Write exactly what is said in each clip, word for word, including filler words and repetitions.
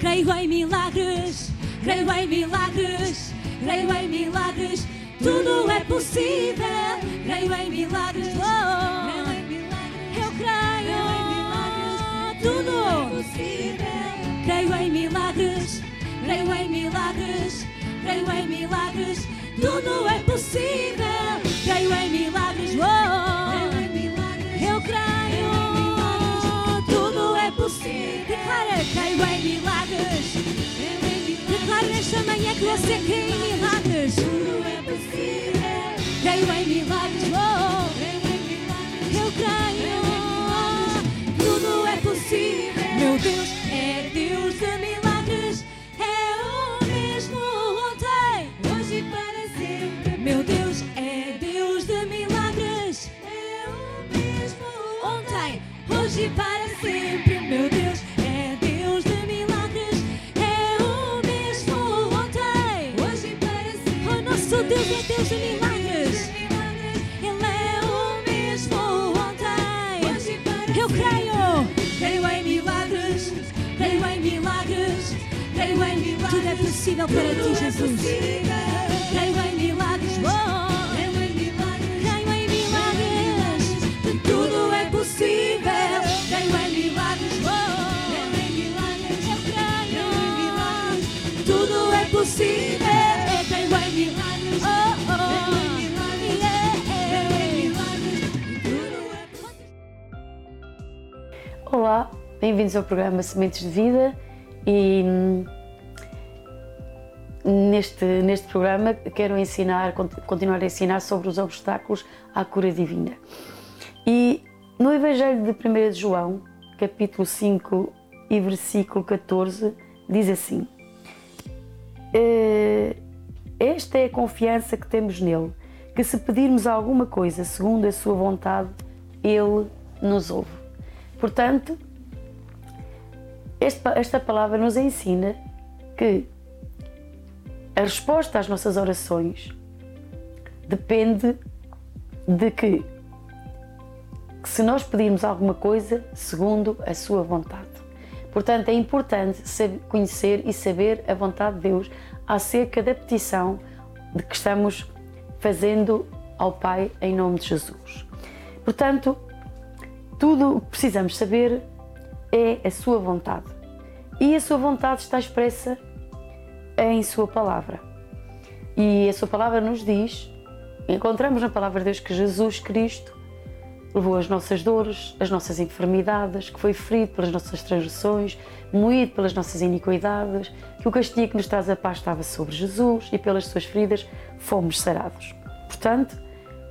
Creio em milagres, creio em milagres, creio em milagres. Tudo é possível. Creio em milagres, oh, creio em milagres. Eu creio, creio em milagres. Tudo é possível. Creio em milagres, creio em milagres, creio em milagres. Tudo é possível. Creio em milagres, oh, creio em milagres. Eu creio, tudo é possível. Declara, creio em milagres. Declara nesta manhã que você crê em milagres. Tudo é possível. Creio em milagres, oh, eu creio, tudo é possível. Meu Deus é Deus de milagres. Hoje para sempre, meu Deus é Deus de milagres, é o mesmo ontem, hoje para sempre. O nosso Deus é Deus de milagres, Ele é o mesmo ontem, hoje para sempre. Eu creio, creio em milagres, creio em milagres, creio em milagres. Tudo é possível para ti, Jesus. Creio em milagres, creio em milagres, creio em milagres. Tudo é possível. Possível, creio em milagres, oh, oh, milagres, yeah, milagres. Olá, bem-vindos ao programa Sementes de Vida e neste, neste programa quero ensinar, continuar a ensinar sobre os obstáculos à cura divina. E no Evangelho de primeira de João, capítulo cinco e versículo catorze, diz assim: esta é a confiança que temos nele, que se pedirmos alguma coisa segundo a sua vontade, ele nos ouve. Portanto, esta palavra nos ensina que a resposta às nossas orações depende de que, que se nós pedirmos alguma coisa segundo a sua vontade. Portanto, é importante conhecer e saber a vontade de Deus acerca da petição de que estamos fazendo ao Pai em nome de Jesus. Portanto, tudo o que precisamos saber é a sua vontade. E a sua vontade está expressa em sua palavra. E a sua palavra nos diz, encontramos na palavra de Deus que Jesus Cristo levou as nossas dores, as nossas enfermidades, que foi ferido pelas nossas transgressões, moído pelas nossas iniquidades, que o castigo que nos traz a paz estava sobre Jesus e pelas suas feridas fomos sarados. Portanto,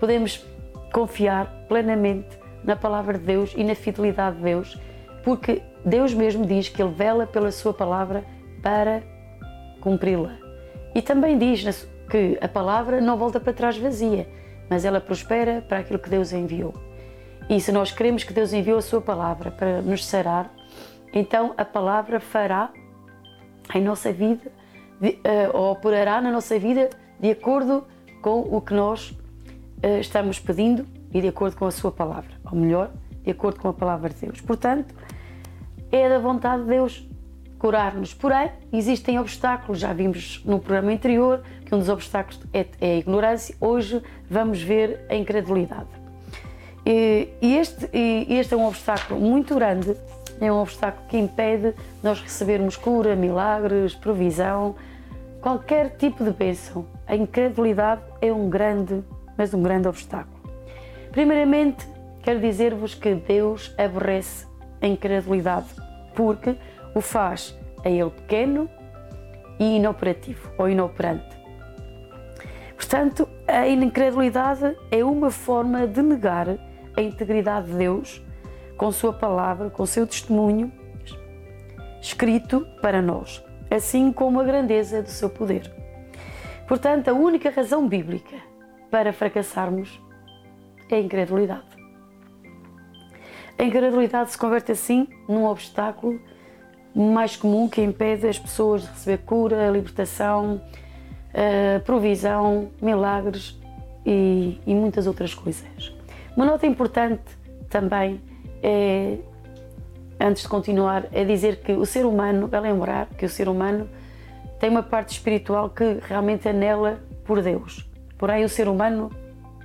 podemos confiar plenamente na palavra de Deus e na fidelidade de Deus, porque Deus mesmo diz que Ele vela pela sua palavra para cumpri-la. E também diz que a palavra não volta para trás vazia, mas ela prospera para aquilo que Deus enviou. E se nós queremos que Deus enviou a sua palavra para nos sarar, então a palavra fará em nossa vida, ou operará na nossa vida de acordo com o que nós estamos pedindo e de acordo com a sua palavra, ou melhor, de acordo com a palavra de Deus. Portanto, é da vontade de Deus curar-nos. Porém, existem obstáculos, já vimos no programa anterior que um dos obstáculos é a ignorância, hoje vamos ver a incredulidade. E este, este é um obstáculo muito grande, é um obstáculo que impede nós recebermos cura, milagres, provisão, qualquer tipo de bênção. A incredulidade é um grande, mas um grande obstáculo. Primeiramente, quero dizer-vos que Deus aborrece a incredulidade, porque o faz a Ele pequeno e inoperativo, ou inoperante. Portanto, a incredulidade é uma forma de negar a integridade de Deus, com sua palavra, com seu testemunho escrito para nós, assim como a grandeza do seu poder. Portanto, a única razão bíblica para fracassarmos é a incredulidade. A incredulidade se converte assim num obstáculo mais comum que impede as pessoas de receber cura, libertação, Uh, provisão, milagres e, e muitas outras coisas. Uma nota importante também é antes de continuar, é dizer que o ser humano, é lembrar que o ser humano tem uma parte espiritual que realmente anela por Deus. Por aí o ser humano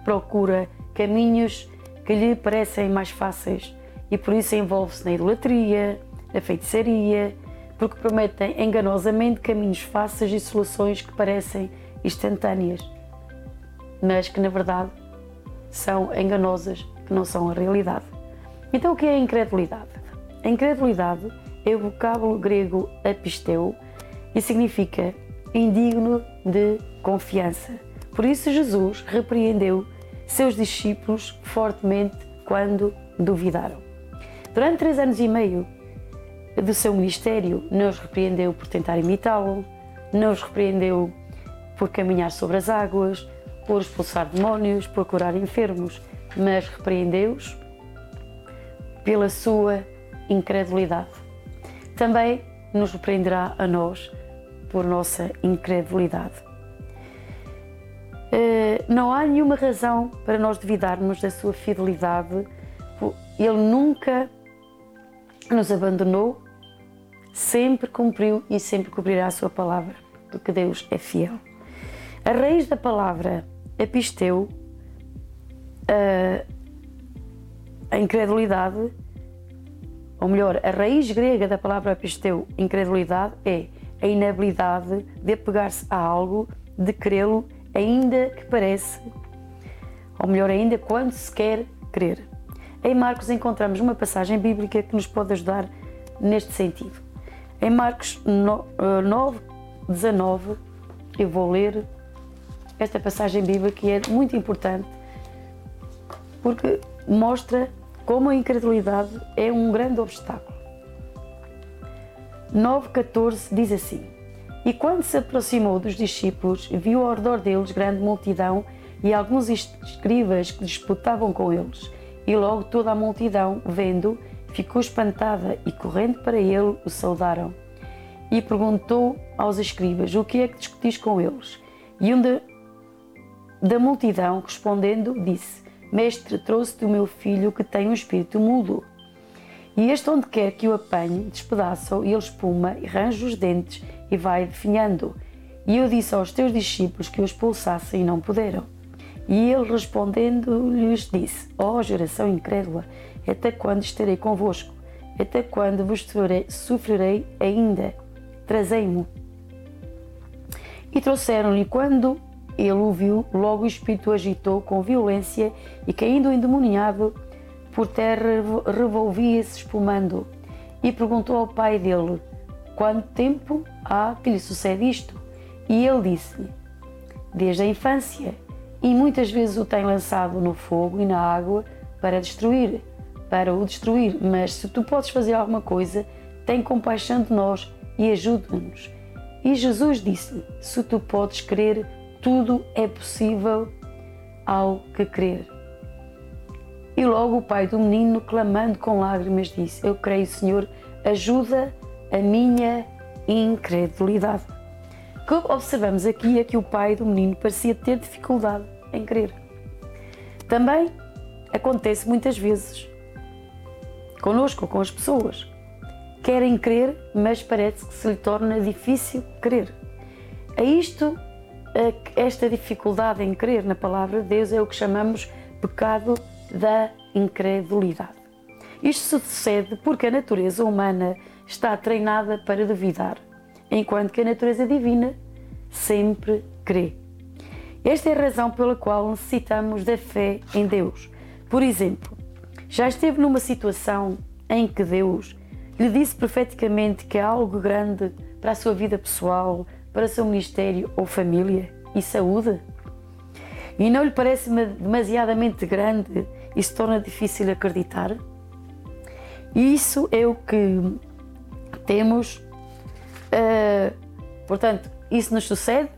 procura caminhos que lhe parecem mais fáceis e por isso envolve-se na idolatria, na feitiçaria, porque prometem enganosamente caminhos fáceis e soluções que parecem instantâneas, mas que na verdade são enganosas, que não são a realidade. Então o que é a incredulidade? A incredulidade é o vocábulo grego apisteu e significa indigno de confiança. Por isso Jesus repreendeu seus discípulos fortemente quando duvidaram. Durante três anos e meio do seu ministério, não os repreendeu por tentar imitá-lo, não os repreendeu por caminhar sobre as águas, por expulsar demónios, por curar enfermos, mas repreendeu-os pela sua incredulidade. Também nos repreenderá a nós por nossa incredulidade. Não há nenhuma razão para nós duvidarmos da sua fidelidade. Ele nunca nos abandonou, sempre cumpriu e sempre cumprirá a sua palavra, porque Deus é fiel. A raiz da palavra apisteu, a incredulidade, ou melhor, a raiz grega da palavra apisteu, incredulidade, é a inabilidade de apegar-se a algo, de crê-lo, ainda que parece, ou melhor ainda, quando se quer crer. Em Marcos encontramos uma passagem bíblica que nos pode ajudar neste sentido. Em Marcos nove, dezanove, eu vou ler esta passagem bíblica que é muito importante porque mostra como a incredulidade é um grande obstáculo. nove, catorze diz assim: E quando se aproximou dos discípulos, viu ao redor deles grande multidão e alguns escribas que disputavam com eles. E logo toda a multidão, vendo, ficou espantada e, correndo para ele, o saudaram. E perguntou aos escribas: O que é que discutis com eles? E um de, da multidão, respondendo, disse: Mestre, trouxe-te o meu filho que tem um espírito mudo. E este, onde quer que o apanhe, despedaça-o e ele espuma e range os dentes e vai definhando. E eu disse aos teus discípulos que o expulsassem e não puderam. E ele, respondendo-lhes, disse: Ó geração incrédula, até quando estarei convosco? Até quando vos sofrerei ainda? Trazei-mo. E trouxeram-lhe. Quando ele o viu, logo o espírito agitou com violência e, caindo endemoniado por terra, revolvia-se espumando. E perguntou ao pai dele: Quanto tempo há que lhe sucede isto? E ele disse-lhe: Desde a infância. E muitas vezes o tem lançado no fogo e na água para destruir, para o destruir. Mas se tu podes fazer alguma coisa, tem compaixão de nós e ajuda-nos. E Jesus disse-lhe: Se tu podes crer, tudo é possível ao que crer. E logo o pai do menino, clamando com lágrimas, disse: Eu creio, Senhor, ajuda a minha incredulidade. O que observamos aqui é que o pai do menino parecia ter dificuldade em crer. Também acontece muitas vezes connosco, com as pessoas. Querem crer, mas parece que se lhe torna difícil crer. A isto, a esta dificuldade em crer na palavra de Deus é o que chamamos pecado da incredulidade. Isto sucede porque a natureza humana está treinada para duvidar, enquanto que a natureza divina sempre crê. Esta é a razão pela qual necessitamos da fé em Deus. Por exemplo, já esteve numa situação em que Deus lhe disse profeticamente que há algo grande para a sua vida pessoal, para o seu ministério ou família e saúde? E não lhe parece demasiadamente grande e se torna difícil acreditar? E isso é o que temos. Uh, portanto, isso nos sucede,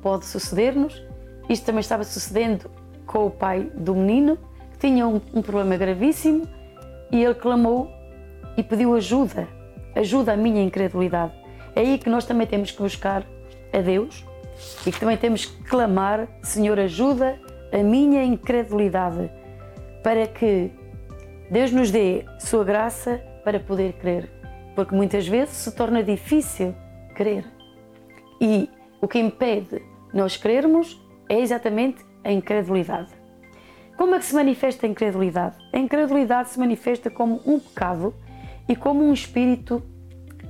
pode suceder-nos. Isto também estava sucedendo com o pai do menino, que tinha um, um problema gravíssimo, e ele clamou e pediu ajuda, ajuda à minha incredulidade. É aí que nós também temos que buscar a Deus e que também temos que clamar: Senhor, ajuda a minha incredulidade, para que Deus nos dê sua graça para poder querer, porque muitas vezes se torna difícil querer. E o que impede nós querermos é exatamente a incredulidade. Como é que se manifesta a incredulidade? A incredulidade se manifesta como um pecado e como um espírito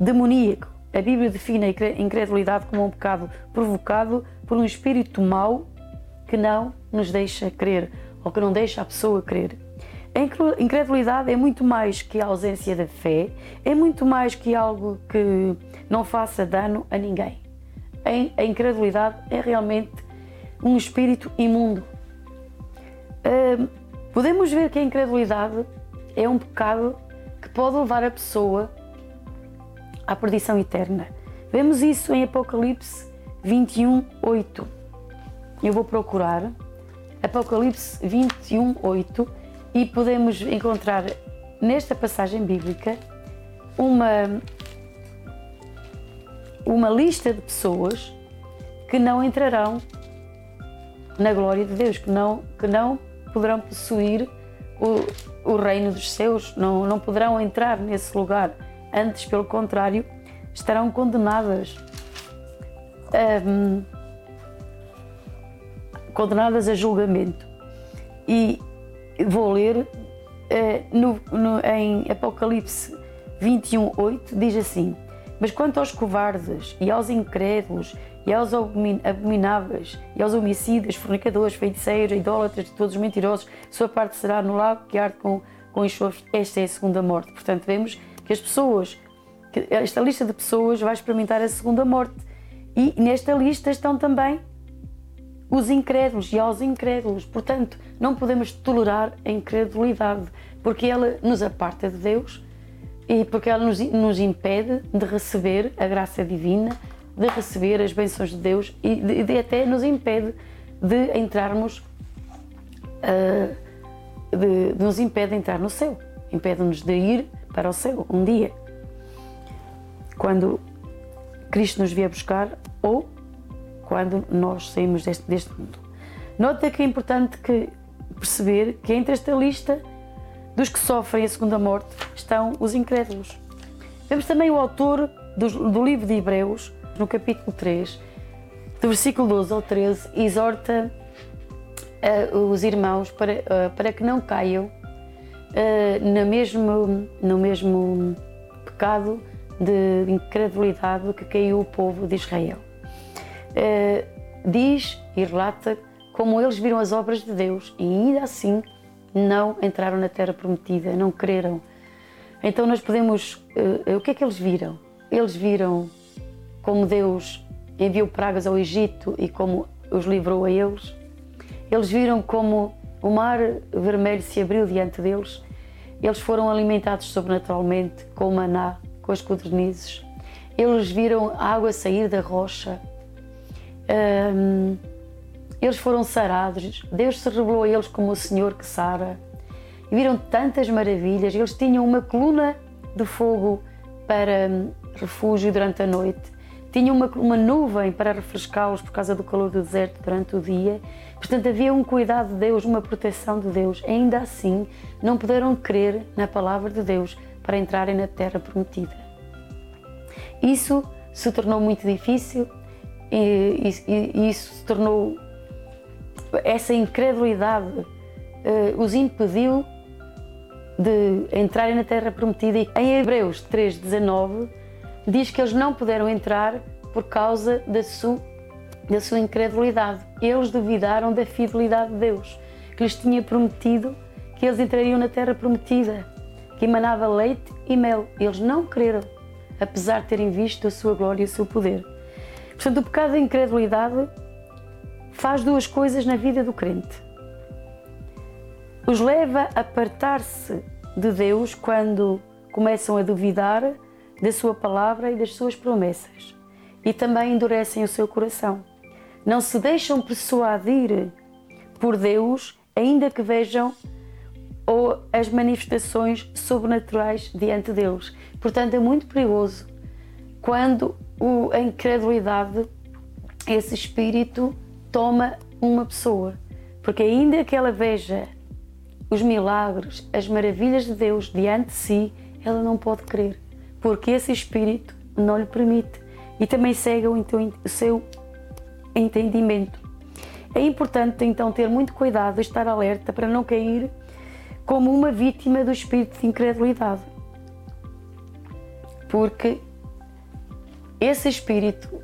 demoníaco. A Bíblia define a incredulidade como um pecado provocado por um espírito mau que não nos deixa crer, ou que não deixa a pessoa crer. A incredulidade é muito mais que a ausência da fé, é muito mais que algo que não faça dano a ninguém. A incredulidade é realmente um espírito imundo. Podemos ver que a incredulidade é um pecado que pode levar a pessoa à perdição eterna. Vemos isso em Apocalipse vinte e um, oito. Eu vou procurar Apocalipse vinte e um, oito e podemos encontrar nesta passagem bíblica uma, uma lista de pessoas que não entrarão na glória de Deus, que não, que não poderão possuir o, o reino dos céus, não, não poderão entrar nesse lugar. Antes, pelo contrário, estarão condenadas, um, condenadas a julgamento. E vou ler uh, no, no, em Apocalipse vinte e um, oito, diz assim: mas quanto aos covardes e aos incrédulos e aos abomináveis e aos homicidas, fornicadores, feiticeiros, idólatras, de todos os mentirosos, sua parte será no lago que arde com, com enxofre. Esta é a segunda morte. Portanto, vemos que as pessoas, que esta lista de pessoas vai experimentar a segunda morte, e nesta lista estão também os incrédulos e aos incrédulos. Portanto, não podemos tolerar a incredulidade, porque ela nos aparta de Deus e porque ela nos, nos impede de receber a graça divina, de receber as bênçãos de Deus e de, de até nos impede de entrarmos, uh, de, de nos impede de entrar no céu, impede-nos de ir para o céu um dia, quando Cristo nos vier buscar ou quando nós saímos deste, deste mundo. Nota que é importante que perceber que entre esta lista dos que sofrem a segunda morte estão os incrédulos. Vemos também o autor do, do livro de Hebreus, no capítulo três, do versículo doze ao treze, exorta uh, os irmãos para, uh, para que não caiam Uh, no, mesmo, no mesmo pecado de incredulidade que caiu o povo de Israel. Uh, diz e relata como eles viram as obras de Deus e ainda assim não entraram na terra prometida, não creram. Então nós podemos... Uh, o que é que eles viram? Eles viram como Deus enviou pragas ao Egito e como os livrou a eles. Eles viram como o mar vermelho se abriu diante deles. Eles foram alimentados sobrenaturalmente com maná, com as codornizes. Eles viram a água sair da rocha. Um, eles foram sarados. Deus se revelou a eles como o Senhor que sara. Viram tantas maravilhas. Eles tinham uma coluna de fogo para refúgio durante a noite. Tinham uma, uma nuvem para refrescá-los por causa do calor do deserto durante o dia. Portanto, havia um cuidado de Deus, uma proteção de Deus. Ainda assim, não puderam crer na palavra de Deus para entrarem na terra prometida. Isso se tornou muito difícil e, e, e isso se tornou... Essa incredulidade eh, os impediu de entrarem na terra prometida. Em Hebreus três, dezanove, diz que eles não puderam entrar por causa da sua, da sua incredulidade. Eles duvidaram da fidelidade de Deus, que lhes tinha prometido que eles entrariam na terra prometida, que emanava leite e mel. Eles não creram, apesar de terem visto a sua glória e o seu poder. Portanto, o pecado da incredulidade faz duas coisas na vida do crente. Os leva a apartar-se de Deus quando começam a duvidar da sua palavra e das suas promessas, e também endurecem o seu coração. Não se deixam persuadir por Deus, ainda que vejam ou as manifestações sobrenaturais diante deles. Portanto, é muito perigoso quando a incredulidade, esse espírito, toma uma pessoa, porque ainda que ela veja os milagres, as maravilhas de Deus diante de si, ela não pode querer, porque esse espírito não lhe permite e também cega o, o seu entendimento. É importante então ter muito cuidado e estar alerta para não cair como uma vítima do espírito de incredulidade, porque esse espírito,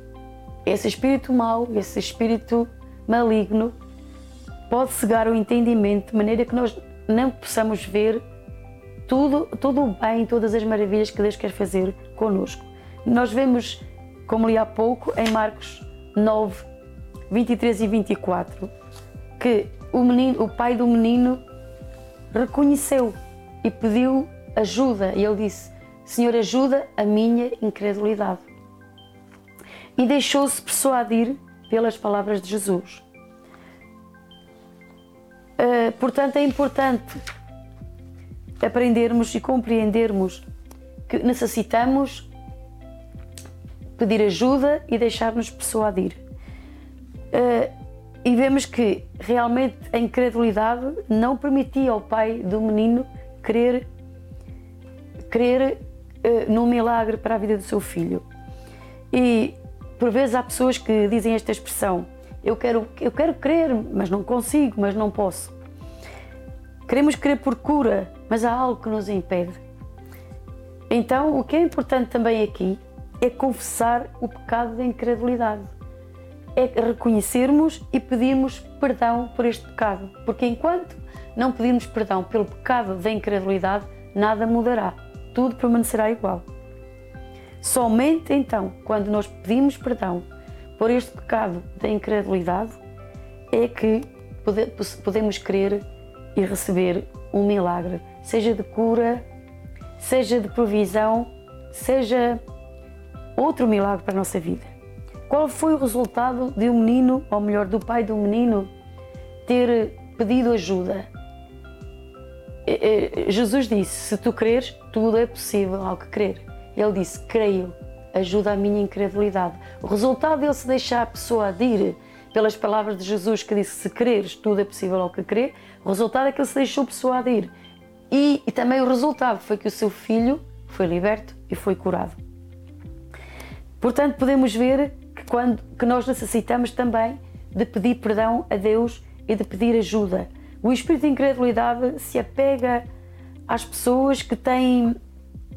esse espírito mau, esse espírito maligno pode cegar o entendimento de maneira que nós não possamos ver tudo, tudo o bem, todas as maravilhas que Deus quer fazer connosco. Nós vemos, como li há pouco, em Marcos nove, vinte e três e vinte e quatro, que o, menino, o pai do menino reconheceu e pediu ajuda, e ele disse: Senhor, ajuda a minha incredulidade. E deixou-se persuadir pelas palavras de Jesus. Uh, portanto, é importante aprendermos e compreendermos que necessitamos pedir ajuda e deixar-nos persuadir. Uh, e vemos que realmente a incredulidade não permitia ao pai do menino querer, querer uh, num milagre para a vida do seu filho. E por vezes há pessoas que dizem esta expressão: eu quero, eu quero crer, mas não consigo, mas não posso. Queremos crer por cura, mas há algo que nos impede. Então, o que é importante também aqui é confessar o pecado da incredulidade. É reconhecermos e pedirmos perdão por este pecado, porque enquanto não pedirmos perdão pelo pecado da incredulidade, nada mudará, tudo permanecerá igual. Somente então, quando nós pedimos perdão por este pecado da incredulidade, é que podemos crer e receber um milagre, seja de cura, seja de provisão, seja outro milagre para a nossa vida. Qual foi o resultado de um menino, ou melhor, do pai do menino, ter pedido ajuda? Jesus disse: se tu creres, tudo é possível ao que crer. Ele disse: creio, ajuda a minha incredulidade. O resultado dele se deixar persuadir pelas palavras de Jesus, que disse: se creres, tudo é possível ao que crer. O resultado é que ele se deixou persuadir. E, e também o resultado foi que o seu filho foi liberto e foi curado. Portanto, podemos ver que, quando, que nós necessitamos também de pedir perdão a Deus e de pedir ajuda. O espírito de incredulidade se apega às pessoas que têm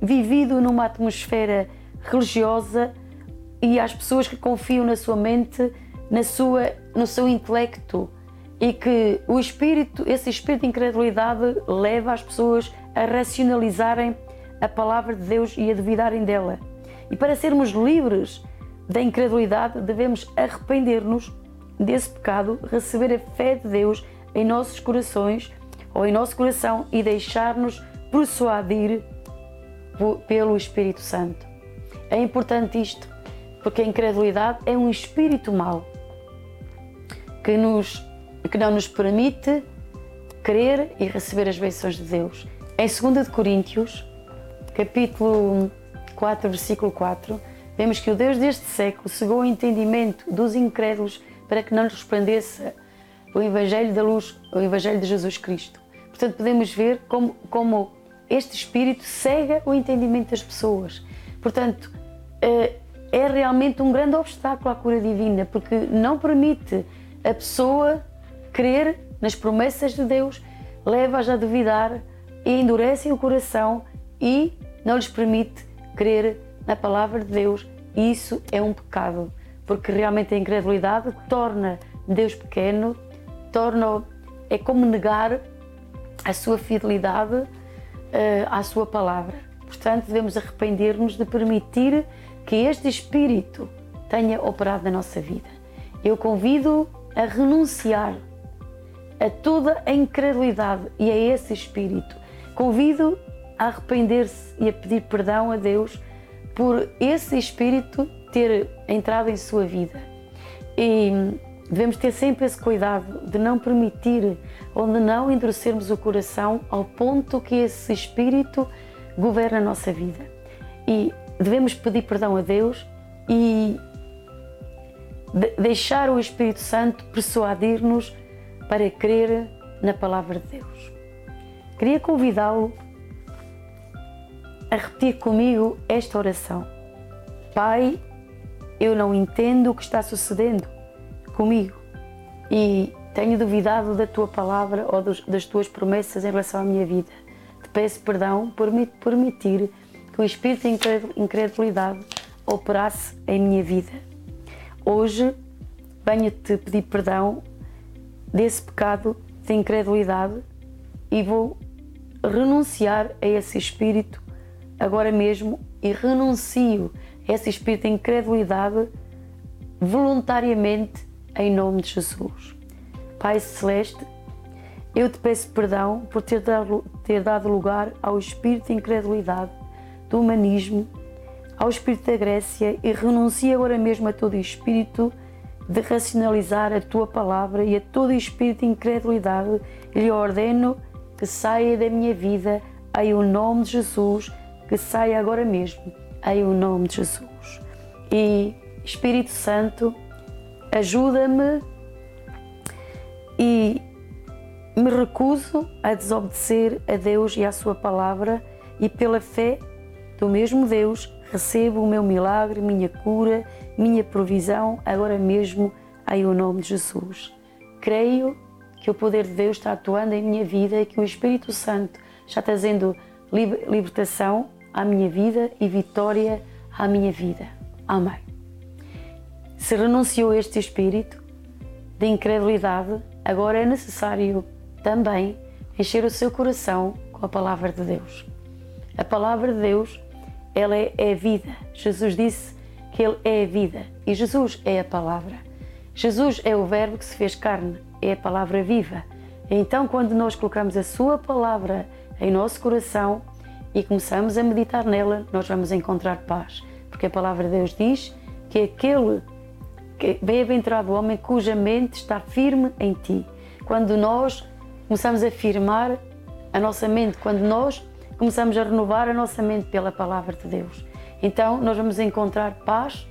vivido numa atmosfera religiosa e às pessoas que confiam na sua mente, na sua, no seu intelecto, e que o espírito, esse espírito de incredulidade leva as pessoas a racionalizarem a palavra de Deus e a duvidarem dela. E para sermos livres da incredulidade, devemos arrepender-nos desse pecado, receber a fé de Deus em nossos corações ou em nosso coração e deixar-nos persuadir pelo Espírito Santo. É importante isto, porque a incredulidade é um espírito mau que, nos, que não nos permite crer e receber as bênçãos de Deus. Em segunda de Coríntios, capítulo quatro, versículo quatro, vemos que o Deus deste século cegou o entendimento dos incrédulos para que não lhes resplandeça o Evangelho da luz, o Evangelho de Jesus Cristo. Portanto, podemos ver como, como este espírito cega o entendimento das pessoas. Portanto, é realmente um grande obstáculo à cura divina, porque não permite a pessoa crer nas promessas de Deus, leva-as a duvidar e endurece o coração e não lhes permite crer na palavra de Deus. E isso é um pecado, porque realmente a incredulidade torna Deus pequeno, torna, é como negar a sua fidelidade à sua palavra. Portanto, devemos arrepender-nos de permitir que este espírito tenha operado na nossa vida. Eu convido a renunciar a toda a incredulidade e a esse espírito. Convido a arrepender-se e a pedir perdão a Deus por esse espírito ter entrado em sua vida. E devemos ter sempre esse cuidado de não permitir ou de não endurecermos o coração ao ponto que esse espírito governa a nossa vida. E devemos pedir perdão a Deus e de deixar o Espírito Santo persuadir-nos para crer na palavra de Deus. Queria convidá-lo a a repetir comigo esta oração. Pai, eu não entendo o que está sucedendo comigo e tenho duvidado da Tua palavra ou dos, das Tuas promessas em relação à minha vida. Te peço perdão por me permitir que o espírito de incredulidade operasse em minha vida. Hoje venho-te pedir perdão desse pecado de incredulidade e vou renunciar a esse espírito agora mesmo e renuncio a esse espírito de incredulidade voluntariamente em nome de Jesus. Pai Celeste, eu te peço perdão por ter dado, ter dado lugar ao espírito de incredulidade, do humanismo, ao espírito da Grécia e renuncio agora mesmo a todo espírito de racionalizar a Tua palavra e a todo espírito de incredulidade e lhe ordeno que saia da minha vida, em o nome de Jesus, que saia agora mesmo, em o nome de Jesus. E Espírito Santo, ajuda-me e me recuso a desobedecer a Deus e à Sua palavra e pela fé do mesmo Deus recebo o meu milagre, minha cura, minha provisão, agora mesmo, em o nome de Jesus. Creio que o poder de Deus está atuando em minha vida e que o Espírito Santo está trazendo libertação à minha vida e vitória à minha vida. Amém. Se renunciou a este espírito de incredulidade, agora é necessário também encher o seu coração com a palavra de Deus. A palavra de Deus, ela é a vida. Jesus disse que Ele é a vida e Jesus é a palavra. Jesus é o verbo que se fez carne. É a palavra viva. Então, quando nós colocamos a Sua palavra em nosso coração e começamos a meditar nela, nós vamos encontrar paz, porque a palavra de Deus diz que aquele que bem-aventurado homem cuja mente está firme em Ti. Quando nós começamos a firmar a nossa mente, quando nós começamos a renovar a nossa mente pela palavra de Deus, então nós vamos encontrar paz,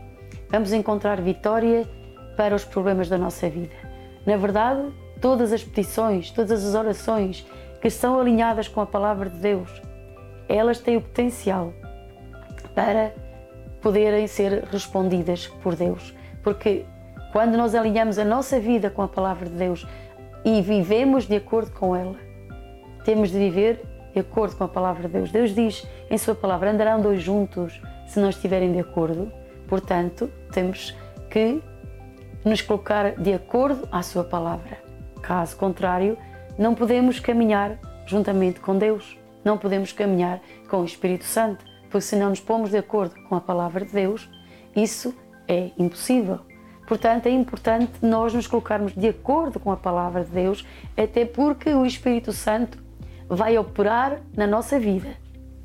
vamos encontrar vitória para os problemas da nossa vida. Na verdade, todas as petições, todas as orações que são alinhadas com a Palavra de Deus, elas têm o potencial para poderem ser respondidas por Deus. Porque quando nós alinhamos a nossa vida com a Palavra de Deus e vivemos de acordo com ela, temos de viver de acordo com a Palavra de Deus. Deus diz em Sua Palavra, andarão dois juntos se não estiverem de acordo. Portanto, temos que nos colocar de acordo à Sua palavra. Caso contrário, não podemos caminhar juntamente com Deus, não podemos caminhar com o Espírito Santo, porque se não nos pomos de acordo com a palavra de Deus, isso é impossível. Portanto, é importante nós nos colocarmos de acordo com a palavra de Deus, até porque o Espírito Santo vai operar na nossa vida.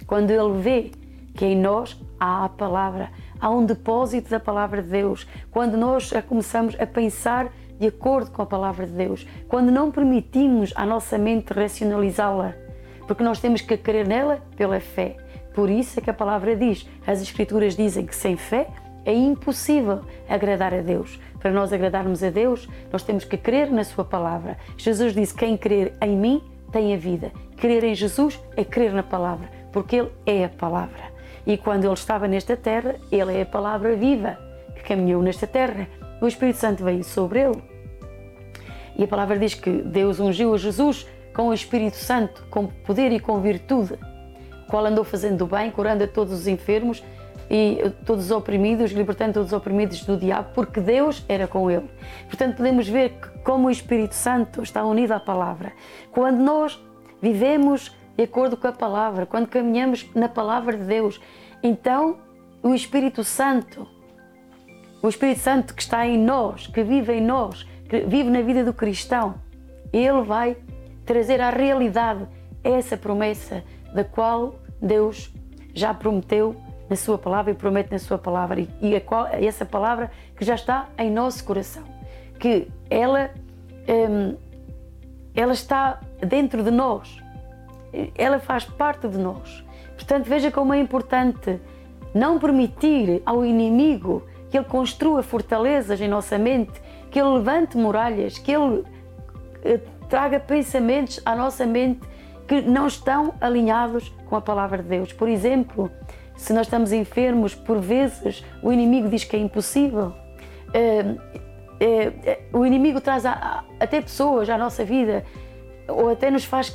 Quando Ele vê que em nós há a palavra, há um depósito da Palavra de Deus, quando nós a começamos a pensar de acordo com a Palavra de Deus, quando não permitimos à nossa mente racionalizá-la, porque nós temos que crer nela pela fé. Por isso é que a Palavra diz, as Escrituras dizem que sem fé é impossível agradar a Deus. Para nós agradarmos a Deus, nós temos que crer na Sua Palavra. Jesus disse, quem crer em mim tem a vida. Crer em Jesus é crer na Palavra, porque Ele é a Palavra. E quando Ele estava nesta terra, Ele é a palavra viva que caminhou nesta terra. O Espírito Santo veio sobre Ele. E a palavra diz que Deus ungiu a Jesus com o Espírito Santo, com poder e com virtude, qual andou fazendo o bem, curando a todos os enfermos e todos os oprimidos, libertando todos os oprimidos do diabo, porque Deus era com Ele. Portanto, podemos ver que, como o Espírito Santo está unido à palavra, quando nós vivemos de acordo com a Palavra, quando caminhamos na Palavra de Deus, então o Espírito Santo, o Espírito Santo que está em nós, que vive em nós, que vive na vida do cristão, Ele vai trazer à realidade essa promessa da qual Deus já prometeu na Sua Palavra e promete na Sua Palavra, e a qual, essa Palavra que já está em nosso coração, que ela, hum, ela está dentro de nós. Ela faz parte de nós. Portanto, veja como é importante não permitir ao inimigo que ele construa fortalezas em nossa mente, que ele levante muralhas, que ele traga pensamentos à nossa mente que não estão alinhados com a palavra de Deus. Por exemplo, se nós estamos enfermos, por vezes o inimigo diz que é impossível. É, é, é, o inimigo traz a, a, até pessoas à nossa vida, ou até nos faz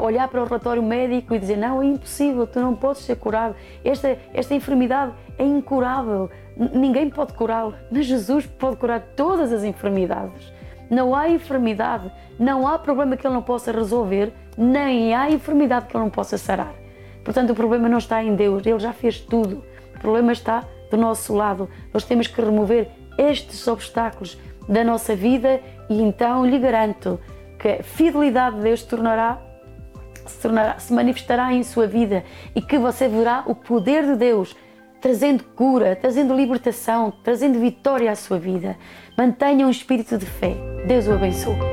olhar para o relatório médico e dizer: não, é impossível, tu não podes ser curado, esta, esta enfermidade é incurável, ninguém pode curá-la, mas Jesus pode curar todas as enfermidades. Não há enfermidade, não há problema que Ele não possa resolver, nem há enfermidade que Ele não possa sarar. Portanto, o problema não está em Deus, Ele já fez tudo, o problema está do nosso lado. Nós temos que remover estes obstáculos da nossa vida e então lhe garanto que a fidelidade de Deus tornará, se, tornará, se manifestará em sua vida e que você verá o poder de Deus trazendo cura, trazendo libertação, trazendo vitória à sua vida. Mantenha um espírito de fé. Deus o abençoe.